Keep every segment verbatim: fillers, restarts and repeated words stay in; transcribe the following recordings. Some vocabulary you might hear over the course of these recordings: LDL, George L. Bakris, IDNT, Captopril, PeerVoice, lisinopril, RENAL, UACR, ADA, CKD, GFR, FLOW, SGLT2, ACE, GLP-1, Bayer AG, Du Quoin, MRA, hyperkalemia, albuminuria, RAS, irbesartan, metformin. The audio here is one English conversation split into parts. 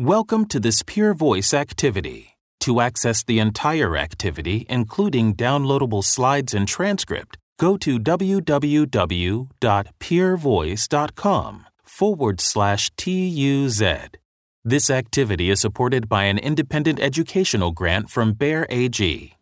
Welcome to this PeerVoice activity. To access the entire activity, including downloadable slides and transcript, go to www.peervoice.com forward slash TUZ. This activity is supported by an independent educational grant from Bayer A G.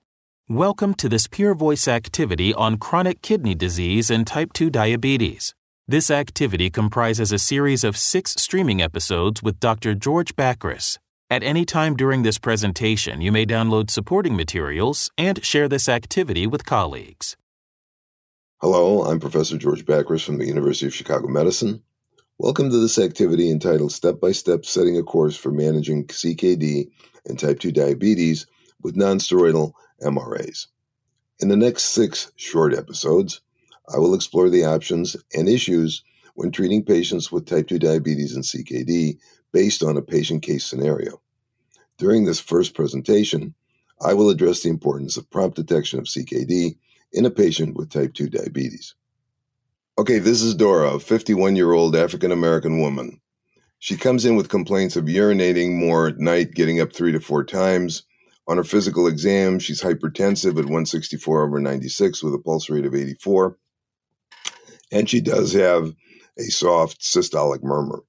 Welcome to this PeerVoice activity on chronic kidney disease and type two diabetes. This activity comprises a series of six streaming episodes with Doctor George Bakris. At any time during this presentation, you may download supporting materials and share this activity with colleagues. Hello, I'm Professor George Bakris from the University of Chicago Medicine. Welcome to this activity entitled Step-by-Step Setting a Course for Managing C K D and Type two Diabetes with Nonsteroidal M R As. In the next six short episodes, I will explore the options and issues when treating patients with type two diabetes and C K D based on a patient case scenario. During this first presentation, I will address the importance of prompt detection of C K D in a patient with type two diabetes. Okay, this is Dora, a fifty-one-year-old African-American woman. She comes in with complaints of urinating more at night, getting up three to four times. On her physical exam, she's hypertensive at one sixty-four over ninety-six with a pulse rate of eighty-four. And she does have a soft systolic murmur.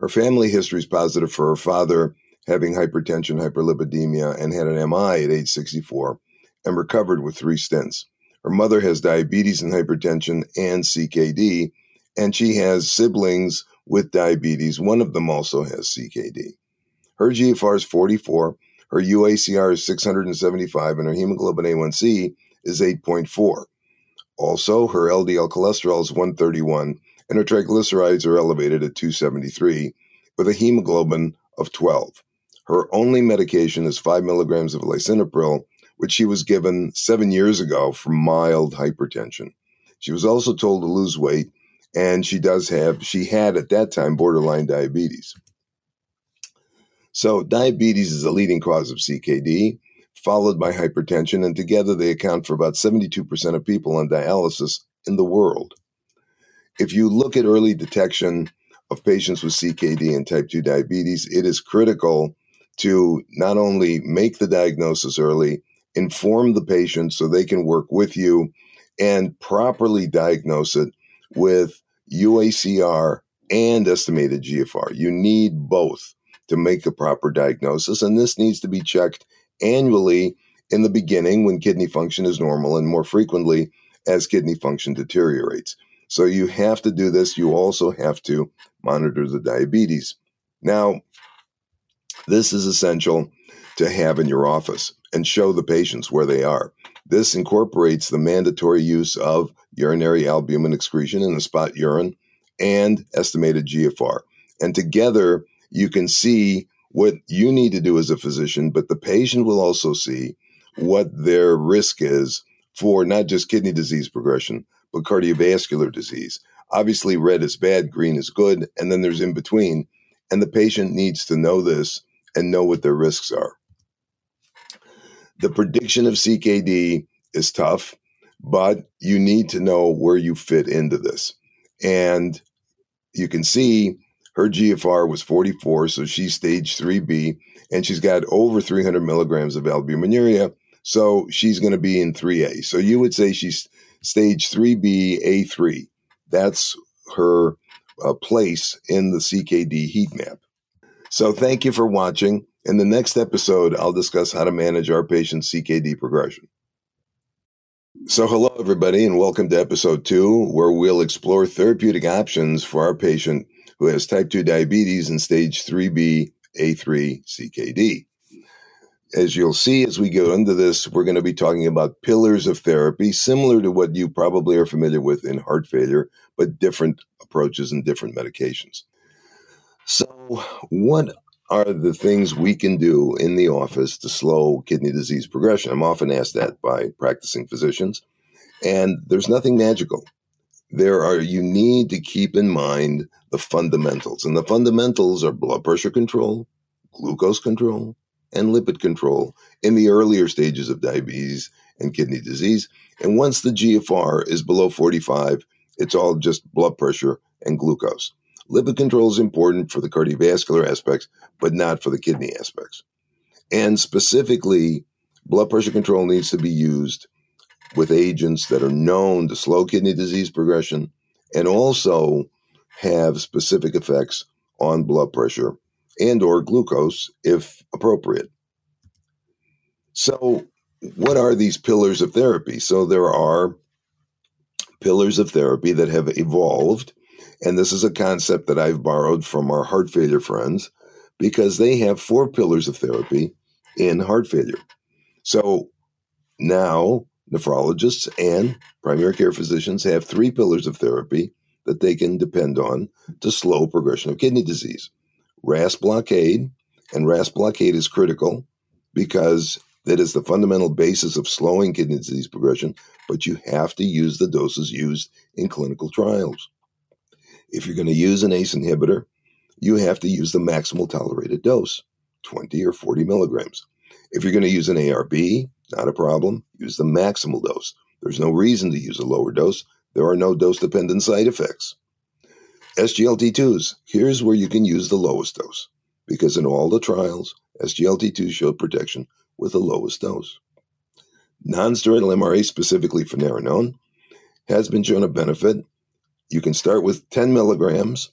Her family history is positive for her father having hypertension, hyperlipidemia, and had an M I at age sixty-four and recovered with three stents. Her mother has diabetes and hypertension and C K D, and she has siblings with diabetes. One of them also has C K D. Her G F R is forty-four, her U A C R is six hundred seventy-five, and her hemoglobin A one C is eight point four. Also, her L D L cholesterol is one thirty-one, and her triglycerides are elevated at two seventy-three, with a hemoglobin of twelve. Her only medication is five milligrams of lisinopril, which she was given seven years ago for mild hypertension. She was also told to lose weight, and she does have, she had at that time borderline diabetes. So diabetes is the leading cause of C K D, followed by hypertension, and together they account for about seventy-two percent of people on dialysis in the world. If you look at early detection of patients with C K D and type two diabetes, it is critical to not only make the diagnosis early, inform the patient so they can work with you, and properly diagnose it with U A C R and estimated G F R. You need both to make the proper diagnosis, and this needs to be checked annually in the beginning when kidney function is normal and more frequently as kidney function deteriorates. So you have to do this. You also have to monitor the diabetes. Now, this is essential to have in your office and show the patients where they are. This incorporates the mandatory use of urinary albumin excretion in the spot urine and estimated G F R. And together, you can see what you need to do as a physician, but the patient will also see what their risk is for not just kidney disease progression, but cardiovascular disease. Obviously, red is bad, green is good, and then there's in between. And the patient needs to know this and know what their risks are. The prediction of C K D is tough, but you need to know where you fit into this. And you can see her G F R was forty-four, so she's stage three B, and she's got over three hundred milligrams of albuminuria, so she's going to be in three A. So you would say she's stage three B A three. That's her uh, place in the C K D heat map. So thank you for watching. In the next episode, I'll discuss how to manage our patient's C K D progression. So hello, everybody, and welcome to episode two, where we'll explore therapeutic options for our patient who has type two diabetes and stage three B A three C K D. As you'll see as we go into this, we're going to be talking about pillars of therapy, similar to what you probably are familiar with in heart failure, but different approaches and different medications. So what are the things we can do in the office to slow kidney disease progression? I'm often asked that by practicing physicians, and there's nothing magical. There are, you need to keep in mind the fundamentals, and the fundamentals are blood pressure control, glucose control, and lipid control in the earlier stages of diabetes and kidney disease. And once the G F R is below forty-five, it's all just blood pressure and glucose. Lipid control is important for the cardiovascular aspects, but not for the kidney aspects. And specifically, blood pressure control needs to be used with agents that are known to slow kidney disease progression and also have specific effects on blood pressure and or glucose if appropriate. So what are these pillars of therapy? So there are pillars of therapy that have evolved, and this is a concept that I've borrowed from our heart failure friends because they have four pillars of therapy in heart failure. So now nephrologists and primary care physicians have three pillars of therapy that they can depend on to slow progression of kidney disease. R A S blockade, and R A S blockade is critical because that is the fundamental basis of slowing kidney disease progression, but you have to use the doses used in clinical trials. If you're going to use an A C E inhibitor, you have to use the maximal tolerated dose, twenty or forty milligrams. If you're going to use an A R B, not a problem, use the maximal dose. There's no reason to use a lower dose. There are no dose-dependent side effects. S G L T twos, here's where you can use the lowest dose, because in all the trials, S G L T two showed protection with the lowest dose. Non-steroidal M R A, specifically finerenone, has been shown a benefit. You can start with ten milligrams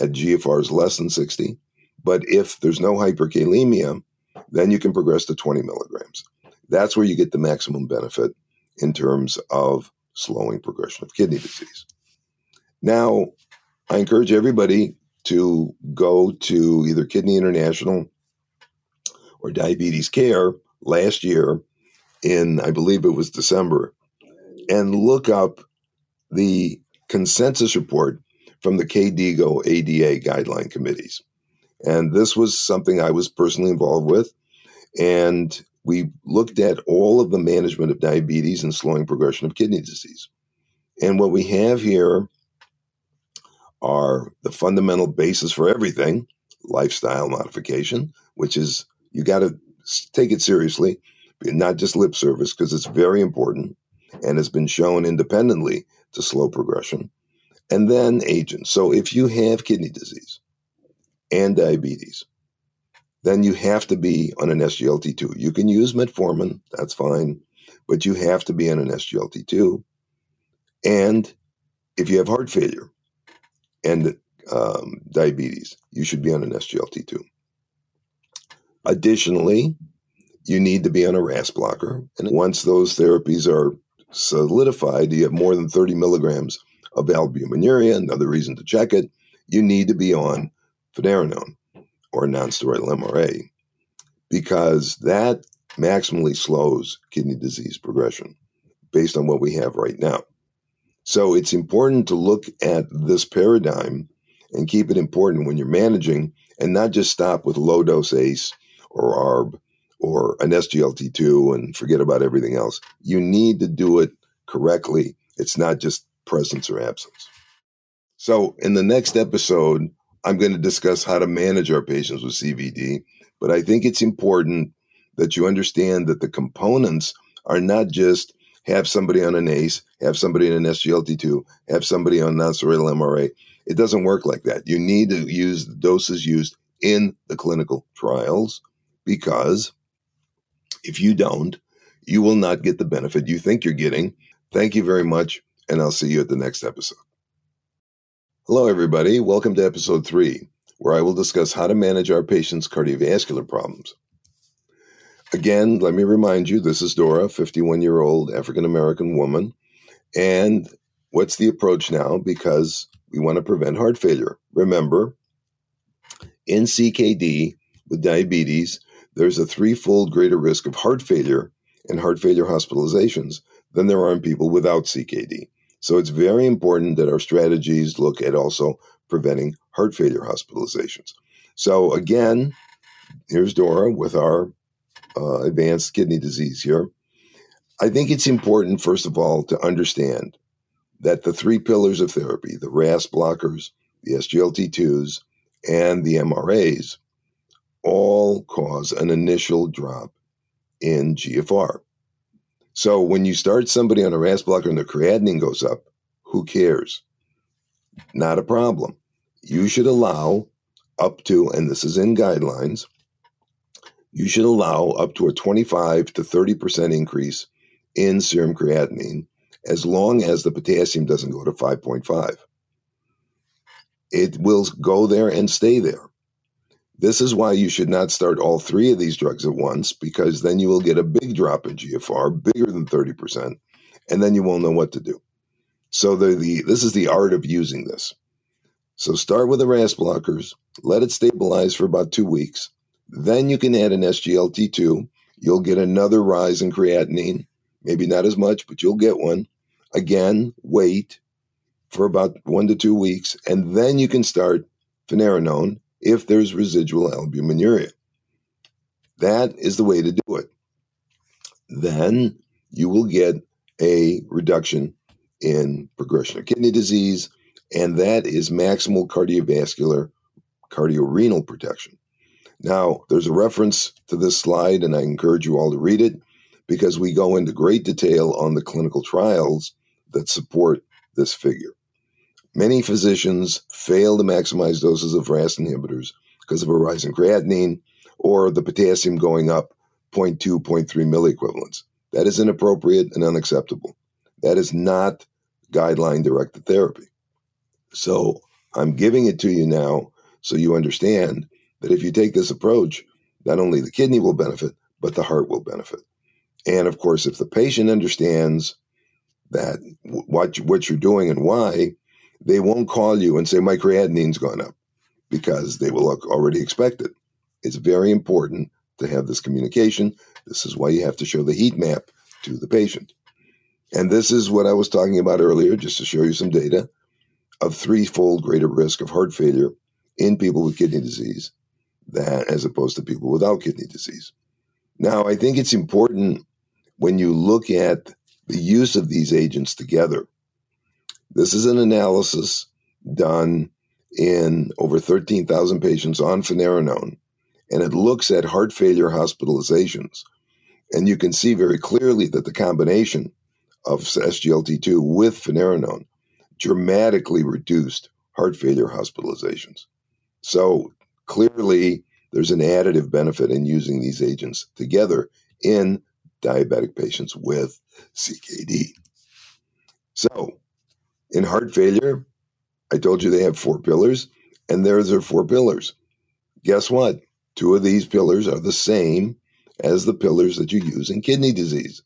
at G F Rs less than sixty, but if there's no hyperkalemia, then you can progress to twenty milligrams. That's where you get the maximum benefit in terms of slowing progression of kidney disease. Now, I encourage everybody to go to either Kidney International or Diabetes Care last year in, I believe it was December, and look up the consensus report from the KDIGO A D A guideline committees. And this was something I was personally involved with. And we looked at all of the management of diabetes and slowing progression of kidney disease. And what we have here are the fundamental basis for everything, lifestyle modification, which is you got to take it seriously, not just lip service, because it's very important and has been shown independently to slow progression. And then agents. So if you have kidney disease and diabetes, then you have to be on an S G L T two. You can use metformin, that's fine, but you have to be on an S G L T two. And if you have heart failure and um, diabetes, you should be on an S G L T two. Additionally, you need to be on a R A S blocker. And once those therapies are solidified, you have more than thirty milligrams of albuminuria, another reason to check it, you need to be on finerenone or non-steroidal M R A, because that maximally slows kidney disease progression based on what we have right now. So it's important to look at this paradigm and keep it important when you're managing and not just stop with low-dose A C E or A R B or an S G L T two and forget about everything else. You need to do it correctly. It's not just presence or absence. So in the next episode, I'm going to discuss how to manage our patients with C V D, but I think it's important that you understand that the components are not just have somebody on an A C E, have somebody on an S G L T two, have somebody on non-steroidal M R A. It doesn't work like that. You need to use the doses used in the clinical trials, because if you don't, you will not get the benefit you think you're getting. Thank you very much, and I'll see you at the next episode. Hello, everybody. Welcome to episode three, where I will discuss how to manage our patients' cardiovascular problems. Again, let me remind you, this is Dora, fifty-one-year-old African-American woman. And what's the approach now? Because we want to prevent heart failure. Remember, in C K D with diabetes, there's a threefold greater risk of heart failure and heart failure hospitalizations than there are in people without C K D. So it's very important that our strategies look at also preventing heart failure hospitalizations. So again, here's Dora with our uh, advanced kidney disease here. I think it's important, first of all, to understand that the three pillars of therapy, the R A S blockers, the S G L T twos, and the M R As, all cause an initial drop in G F R. So when you start somebody on a R A S blocker and their creatinine goes up, who cares? Not a problem. you should allow up to, and this is in guidelines, you should allow up to a twenty-five to thirty percent increase in serum creatinine as long as the potassium doesn't go to five point five. It will go there and stay there. This is why you should not start all three of these drugs at once, because then you will get a big drop in G F R, bigger than thirty percent, and then you won't know what to do. So the, the this is the art of using this. So start with the R A S blockers, let it stabilize for about two weeks, then you can add an S G L T two, you'll get another rise in creatinine, maybe not as much, but you'll get one. Again, wait for about one to two weeks, and then you can start finerenone if there's residual albuminuria. That is the way to do it. Then you will get a reduction in progression of kidney disease, and that is maximal cardiovascular, cardiorenal protection. Now, there's a reference to this slide, and I encourage you all to read it, because we go into great detail on the clinical trials that support this figure. Many physicians fail to maximize doses of R A S inhibitors because of a rise in creatinine or the potassium going up zero point two, zero point three milliequivalents. That is inappropriate and unacceptable. That is not guideline-directed therapy. So I'm giving it to you now so you understand that if you take this approach, not only the kidney will benefit, but the heart will benefit. And of course, if the patient understands that what, what you're doing and why, they won't call you and say, my creatinine's gone up, because they will already expect it. It's very important to have this communication. This is why you have to show the heat map to the patient. And this is what I was talking about earlier, just to show you some data of threefold greater risk of heart failure in people with kidney disease than as opposed to people without kidney disease. Now, I think it's important when you look at the use of these agents together. This is an analysis done in over thirteen thousand patients on finerenone, and it looks at heart failure hospitalizations. And you can see very clearly that the combination of S G L T two with finerenone dramatically reduced heart failure hospitalizations. So clearly, there's an additive benefit in using these agents together in diabetic patients with C K D. So in heart failure, I told you they have four pillars, and there's their four pillars. Guess what? Two of these pillars are the same as the pillars that you use in kidney disease.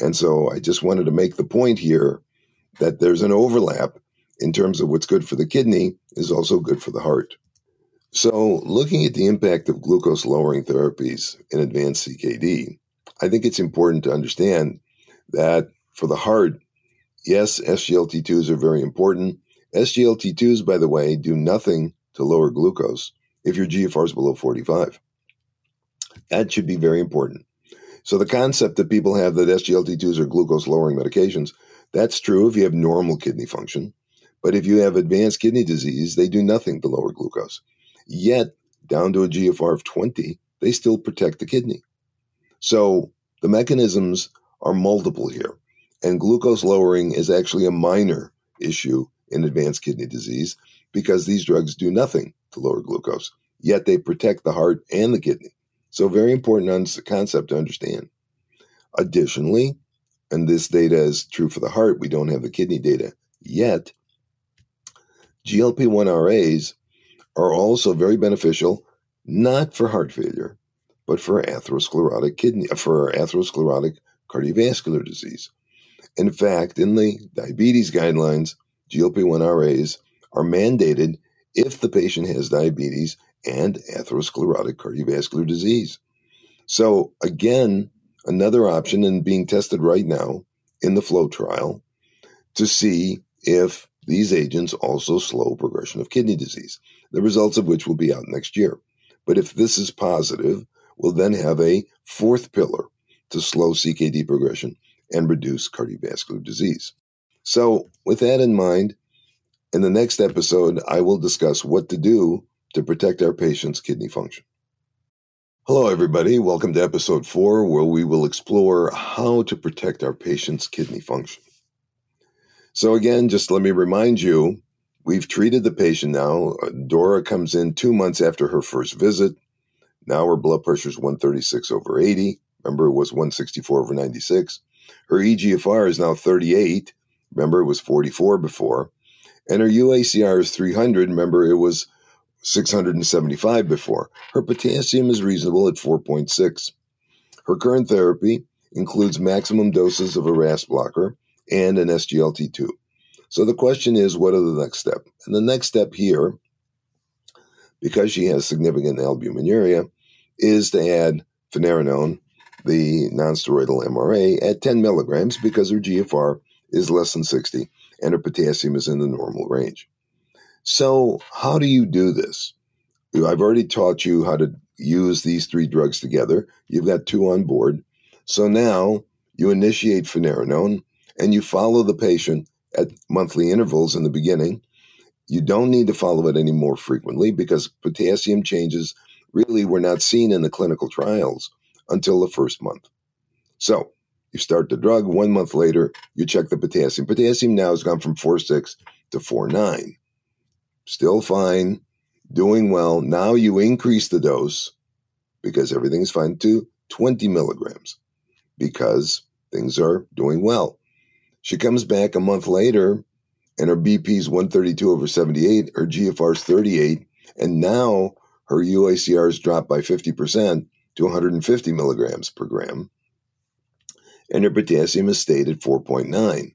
And so I just wanted to make the point here that there's an overlap in terms of what's good for the kidney is also good for the heart. So looking at the impact of glucose-lowering therapies in advanced C K D, I think it's important to understand that for the heart, yes, S G L T twos are very important. S G L T twos, by the way, do nothing to lower glucose if your G F R is below forty-five. That should be very important. So the concept that people have that S G L T twos are glucose-lowering medications, that's true if you have normal kidney function. But if you have advanced kidney disease, they do nothing to lower glucose. Yet, down to a G F R of twenty, they still protect the kidney. So the mechanisms are multiple here. And glucose lowering is actually a minor issue in advanced kidney disease because these drugs do nothing to lower glucose, yet they protect the heart and the kidney. So very important concept to understand. Additionally, and this data is true for the heart, we don't have the kidney data yet, G L P one R As are also very beneficial, not for heart failure, but for atherosclerotic kidney, for atherosclerotic cardiovascular disease. In fact, in the diabetes guidelines, G L P one R As are mandated if the patient has diabetes and atherosclerotic cardiovascular disease. So again, another option and being tested right now in the FLOW trial to see if these agents also slow progression of kidney disease, the results of which will be out next year. But if this is positive, we'll then have a fourth pillar to slow C K D progression and reduce cardiovascular disease. So with that in mind, in the next episode, I will discuss what to do to protect our patient's kidney function. Hello, everybody. Welcome to episode four, where we will explore how to protect our patient's kidney function. So again, just let me remind you, We've treated the patient now. Dora comes in two months after her first visit. Now her blood pressure is one thirty-six over eighty. Remember, it was one sixty-four over ninety-six. Her E G F R is now thirty-eight. Remember, it was forty-four before. And her U A C R is three hundred. Remember, it was six hundred seventy-five before. Her potassium is reasonable at four point six. Her current therapy includes maximum doses of a R A S blocker and an S G L T two. So the question is, what are the next step? And the next step here, because she has significant albuminuria, is to add finerenone, the nonsteroidal M R A, at ten milligrams because her G F R is less than sixty and her potassium is in the normal range. So how do you do this? I've already taught you how to use these three drugs together. You've got two on board. So now you initiate finerenone and you follow the patient at monthly intervals in the beginning. You don't need to follow it any more frequently because potassium changes really were not seen in the clinical trials until the first month. So you start the drug. One month later, you check the potassium. Potassium now has gone from four point six to four point nine. Still fine, doing well. Now you increase the dose because everything's fine to twenty milligrams because things are doing well. She comes back a month later and her B P is one thirty-two over seventy-eight, her G F R is thirty-eight, and now her U A C R has dropped by fifty percent to one hundred fifty milligrams per gram, and her potassium is stayed at four point nine.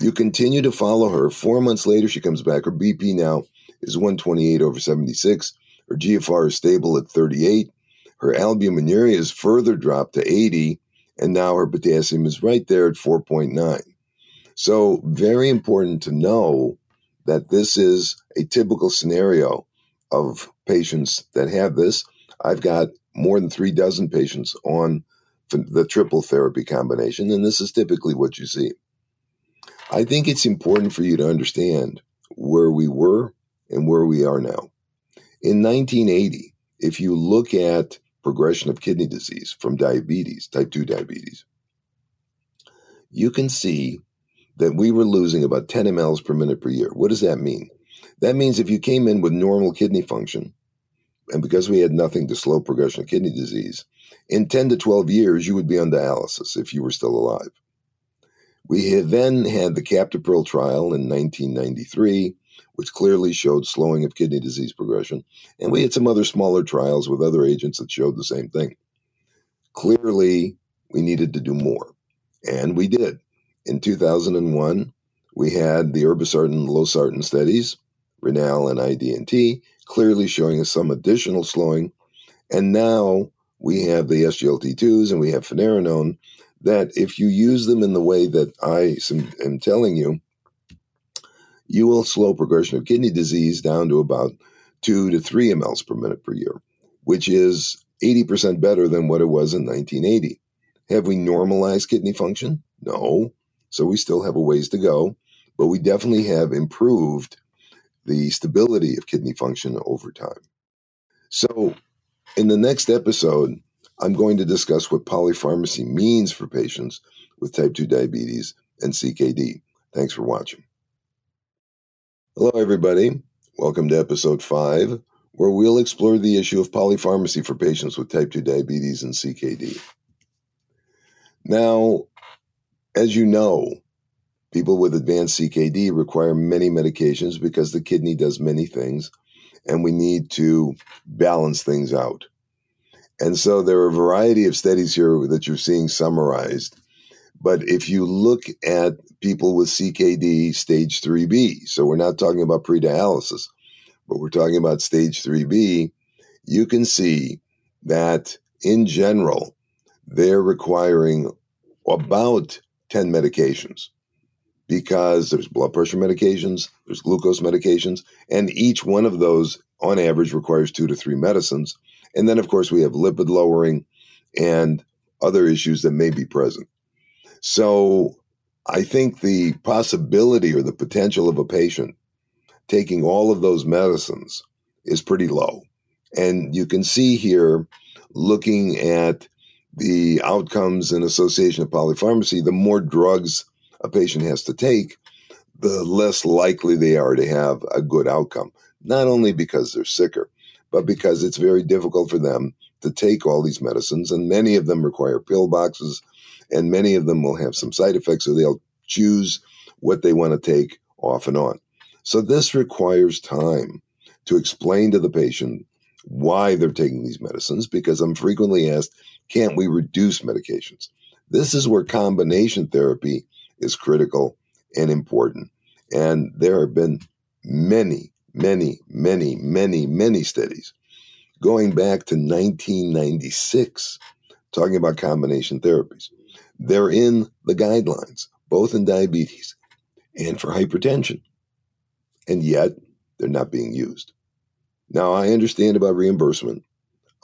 You continue to follow her. Four months later, she comes back. Her B P now is one twenty-eight over seventy-six. Her G F R is stable at thirty-eight. Her albuminuria is further dropped to eighty, and now her potassium is right there at four point nine. So very important to know that this is a typical scenario of patients that have this. I've got more than three dozen patients on the triple therapy combination, and this is typically what you see. I think it's important for you to understand where we were and where we are now. In nineteen eighty, if you look at progression of kidney disease from diabetes, type two diabetes, you can see that we were losing about ten milliliters per minute per year. What does that mean? That means if you came in with normal kidney function, and because we had nothing to slow progression of kidney disease, in ten to twelve years, you would be on dialysis if you were still alive. We had then had the Captopril trial in nineteen ninety-three, which clearly showed slowing of kidney disease progression. And we had some other smaller trials with other agents that showed the same thing. Clearly, we needed to do more. And we did. In two thousand one, we had the irbesartan and Losartan studies, RENAL and I D N T, clearly showing us some additional slowing. And now we have the S G L T twos and we have finerenone, that if you use them in the way that I am telling you, you will slow progression of kidney disease down to about two to three milliliters per minute per year, which is eighty percent better than what it was in nineteen eighty. Have we normalized kidney function? No. So we still have a ways to go, but we definitely have improved the stability of kidney function over time. So in the next episode, I'm going to discuss what polypharmacy means for patients with type two diabetes and C K D. Thanks for watching. Hello, everybody. Welcome to episode five, where we'll explore the issue of polypharmacy for patients with type two diabetes and C K D. Now, as you know, people with advanced C K D require many medications because the kidney does many things, and we need to balance things out. And so there are a variety of studies here that you're seeing summarized. But if you look at people with C K D stage three B, so we're not talking about pre-dialysis, but we're talking about stage three B, you can see that in general, they're requiring about ten medications because there's blood pressure medications, there's glucose medications, and each one of those on average requires two to three medicines. And then, of course, we have lipid lowering and other issues that may be present. So I think the possibility or the potential of a patient taking all of those medicines is pretty low. And you can see here, looking at the outcomes and association of polypharmacy, the more drugs a patient has to take, the less likely they are to have a good outcome, not only because they're sicker, but because it's very difficult for them to take all these medicines. And many of them require pill boxes, and many of them will have some side effects, so they'll choose what they want to take off and on. So this requires time to explain to the patient why they're taking these medicines, because I'm frequently asked, can't we reduce medications? This is where combination therapy is critical and important. And there have been many, many, many, many, many studies going back to nineteen ninety-six talking about combination therapies. They're in the guidelines, both in diabetes and for hypertension. And yet they're not being used. Now, I understand about reimbursement.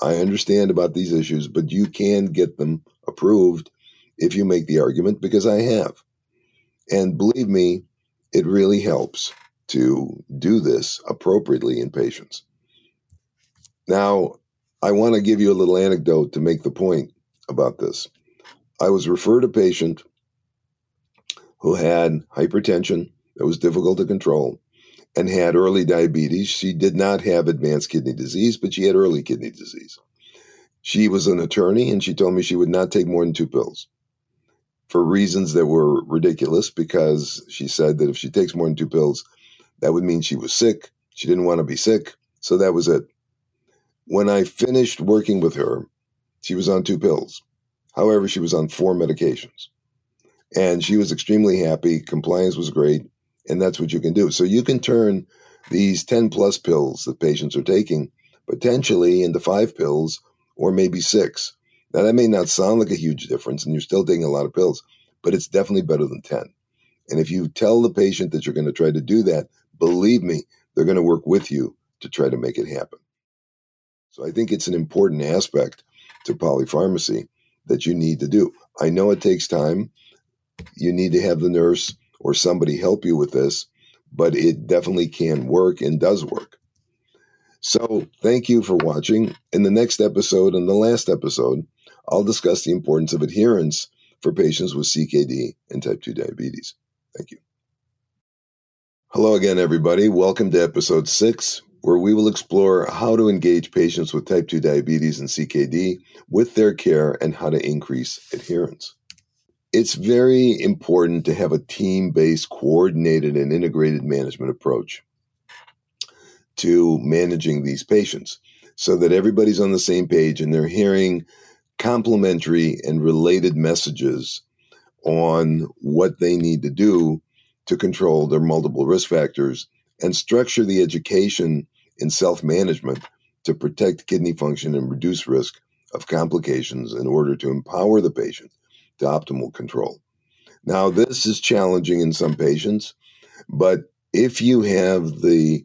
I understand about these issues, but you can get them approved if you make the argument, because I have. And believe me, it really helps to do this appropriately in patients. Now, I want to give you a little anecdote to make the point about this. I was referred a patient who had hypertension that was difficult to control and had early diabetes. She did not have advanced kidney disease, but she had early kidney disease. She was an attorney, and she told me she would not take more than two pills for reasons that were ridiculous, because she said that if she takes more than two pills, that would mean she was sick. She didn't want to be sick. So that was it. When I finished working with her, she was on two pills. However, she was on four medications. And she was extremely happy. Compliance was great. And that's what you can do. So you can turn these ten plus pills that patients are taking potentially into five pills or maybe six. Now, that may not sound like a huge difference, and you're still taking a lot of pills, but it's definitely better than ten. And if you tell the patient that you're going to try to do that, believe me, they're going to work with you to try to make it happen. So I think it's an important aspect to polypharmacy that you need to do. I know it takes time. You need to have the nurse or somebody help you with this, but it definitely can work and does work. So thank you for watching. In the next episode and the last episode, I'll discuss the importance of adherence for patients with C K D and type two diabetes. Thank you. Hello again, everybody. Welcome to episode six, where we will explore how to engage patients with type two diabetes and C K D with their care and how to increase adherence. It's very important to have a team-based, coordinated, and integrated management approach to managing these patients so that everybody's on the same page and they're hearing complementary and related messages on what they need to do to control their multiple risk factors and structure the education in self-management to protect kidney function and reduce risk of complications in order to empower the patient to optimal control. Now, this is challenging in some patients, but if you have the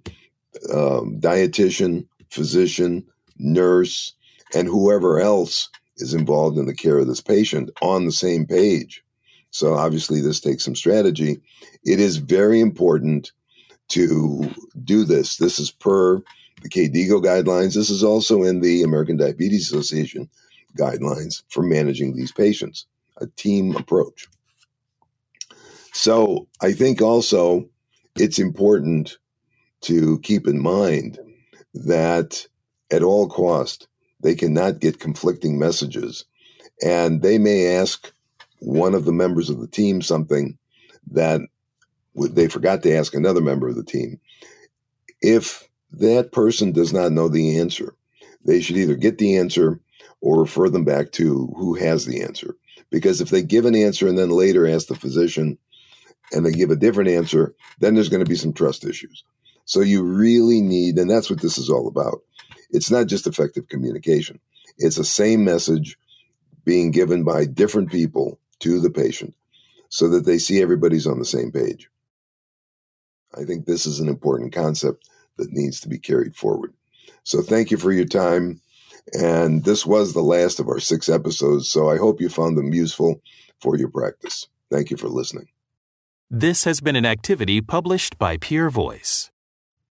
um, dietitian, physician, nurse, and whoever else is involved in the care of this patient on the same page, so obviously this takes some strategy, it is very important to do this. This is per the K D I G O guidelines. This is also in the American Diabetes Association guidelines for managing these patients, a team approach. So I think also it's important to keep in mind that at all cost, they cannot get conflicting messages. And they may ask one of the members of the team something that they forgot to ask another member of the team. If that person does not know the answer, they should either get the answer or refer them back to who has the answer. Because if they give an answer and then later ask the physician and they give a different answer, then there's going to be some trust issues. So you really need, and that's what this is all about. It's not just effective communication. It's the same message being given by different people to the patient so that they see everybody's on the same page. I think this is an important concept that needs to be carried forward. So thank you for your time. And this was the last of our six episodes, so I hope you found them useful for your practice. Thank you for listening. This has been an activity published by PeerVoice.